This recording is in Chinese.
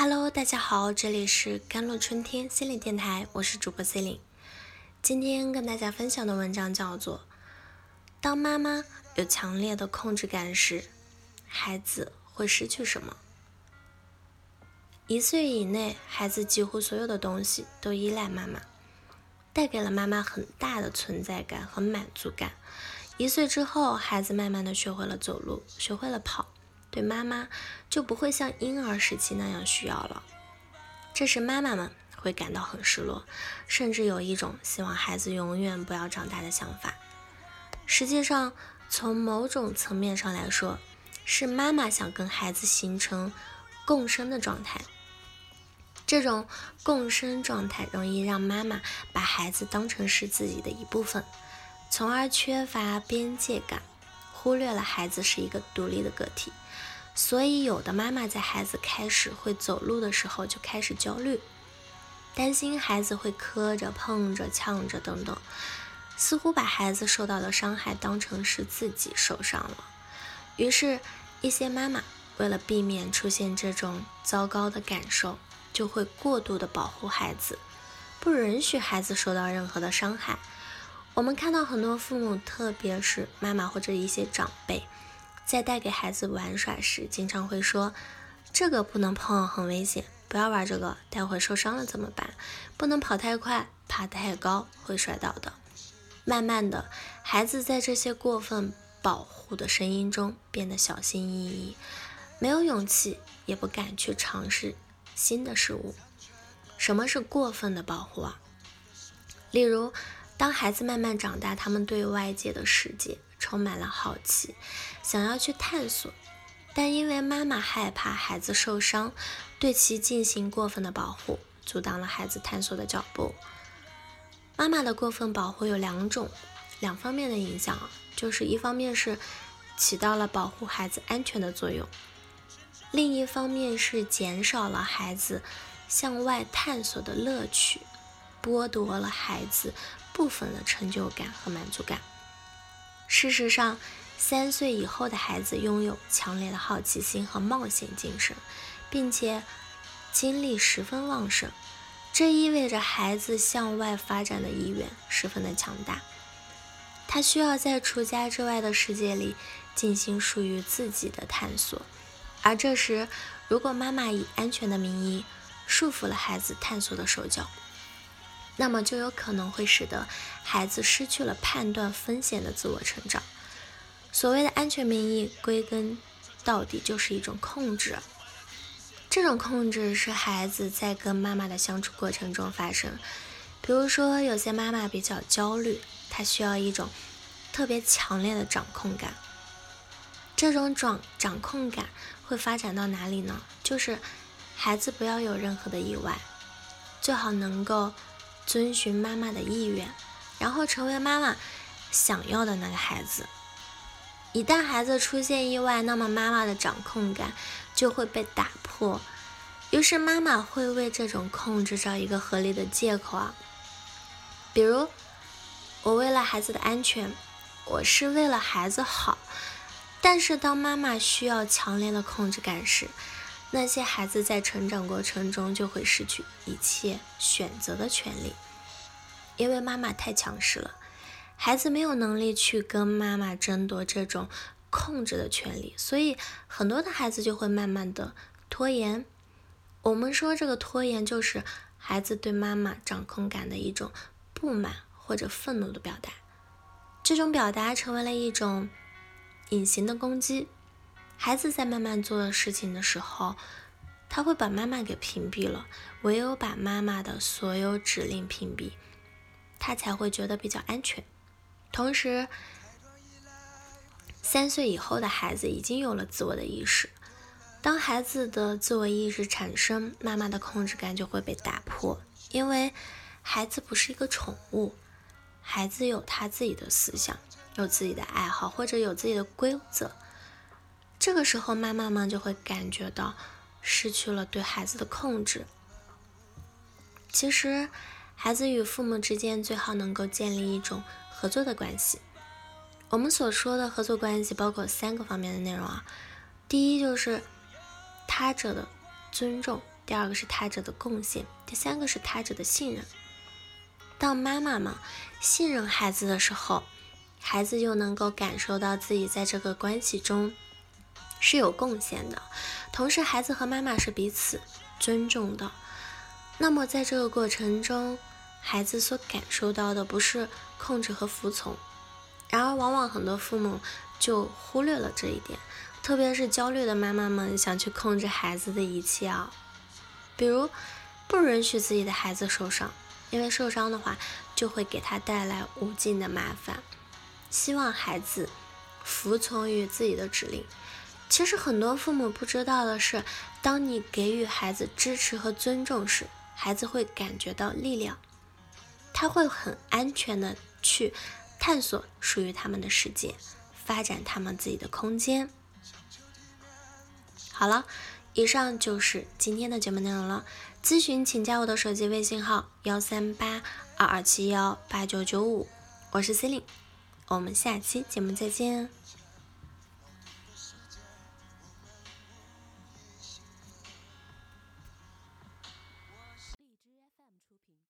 Hello， 大家好，这里是甘露春天心理电台，我是主播 C 灵。今天跟大家分享的文章叫做当妈妈有强烈的控制感时，孩子会失去什么？1岁以内，孩子几乎所有的东西都依赖妈妈，带给了妈妈很大的存在感和满足感。1岁之后，孩子慢慢的学会了走路，学会了跑，对妈妈就不会像婴儿时期那样需要了。这时妈妈们会感到很失落，甚至有一种希望孩子永远不要长大的想法。实际上，从某种层面上来说，是妈妈想跟孩子形成共生的状态。这种共生状态容易让妈妈把孩子当成是自己的一部分，从而缺乏边界感，忽略了孩子是一个独立的个体。所以有的妈妈在孩子开始会走路的时候就开始焦虑，担心孩子会磕着碰着呛着等等，似乎把孩子受到的伤害当成是自己受伤了。于是一些妈妈为了避免出现这种糟糕的感受，就会过度的保护孩子，不允许孩子受到任何的伤害。我们看到很多父母，特别是妈妈或者一些长辈，在带给孩子玩耍时，经常会说这个不能碰，很危险，不要玩这个，待会受伤了怎么办，不能跑太快，爬太高会摔倒的。慢慢的，孩子在这些过分保护的声音中变得小心翼翼，没有勇气，也不敢去尝试新的事物。什么是过分的保护啊？例如当孩子慢慢长大，他们对外界的世界充满了好奇，想要去探索，但因为妈妈害怕孩子受伤，对其进行过分的保护，阻挡了孩子探索的脚步。妈妈的过分保护有两方面的影响，就是一方面是起到了保护孩子安全的作用，另一方面是减少了孩子向外探索的乐趣，剥夺了孩子部分的成就感和满足感。事实上，3岁以后的孩子拥有强烈的好奇心和冒险精神，并且精力十分旺盛，这意味着孩子向外发展的意愿十分的强大。他需要在除家之外的世界里进行属于自己的探索，而这时如果妈妈以安全的名义束缚了孩子探索的手脚，那么就有可能会使得孩子失去了判断风险的自我成长。所谓的安全名义，归根到底就是一种控制。这种控制是孩子在跟妈妈的相处过程中发生。比如说，有些妈妈比较焦虑，她需要一种特别强烈的掌控感。这种掌控感会发展到哪里呢？就是孩子不要有任何的意外，最好能够遵循妈妈的意愿，然后成为妈妈想要的那个孩子。一旦孩子出现意外，那么妈妈的掌控感就会被打破，于是妈妈会为这种控制找一个合理的借口啊，比如我为了孩子的安全，我是为了孩子好。但是当妈妈需要强烈的控制感时，那些孩子在成长过程中就会失去一切选择的权利，因为妈妈太强势了，孩子没有能力去跟妈妈争夺这种控制的权利，所以很多的孩子就会慢慢的拖延。我们说这个拖延就是孩子对妈妈掌控感的一种不满或者愤怒的表达，这种表达成为了一种隐形的攻击。孩子在慢慢做事情的时候，他会把妈妈给屏蔽了，唯有把妈妈的所有指令屏蔽，他才会觉得比较安全。同时，3岁以后的孩子已经有了自我的意识，当孩子的自我意识产生，妈妈的控制感就会被打破，因为孩子不是一个宠物，孩子有他自己的思想，有自己的爱好，或者有自己的规则。这个时候妈妈们就会感觉到失去了对孩子的控制。其实孩子与父母之间最好能够建立一种合作的关系。我们所说的合作关系包括3个方面的内容啊。第一，就是他者的尊重第二个是他者的贡献，第三个是他者的信任。当妈妈们信任孩子的时候，孩子就能够感受到自己在这个关系中是有贡献的，同时孩子和妈妈是彼此尊重的。那么在这个过程中，孩子所感受到的不是控制和服从，然而往往很多父母就忽略了这一点，特别是焦虑的妈妈们想去控制孩子的一切啊，比如不允许自己的孩子受伤，因为受伤的话就会给他带来无尽的麻烦，希望孩子服从于自己的指令。其实很多父母不知道的是，当你给予孩子支持和尊重时，孩子会感觉到力量，他会很安全的去探索属于他们的世界，发展他们自己的空间。好了，以上就是今天的节目内容了。咨询请加我的手机微信号13822718995，我是C灵，我们下期节目再见。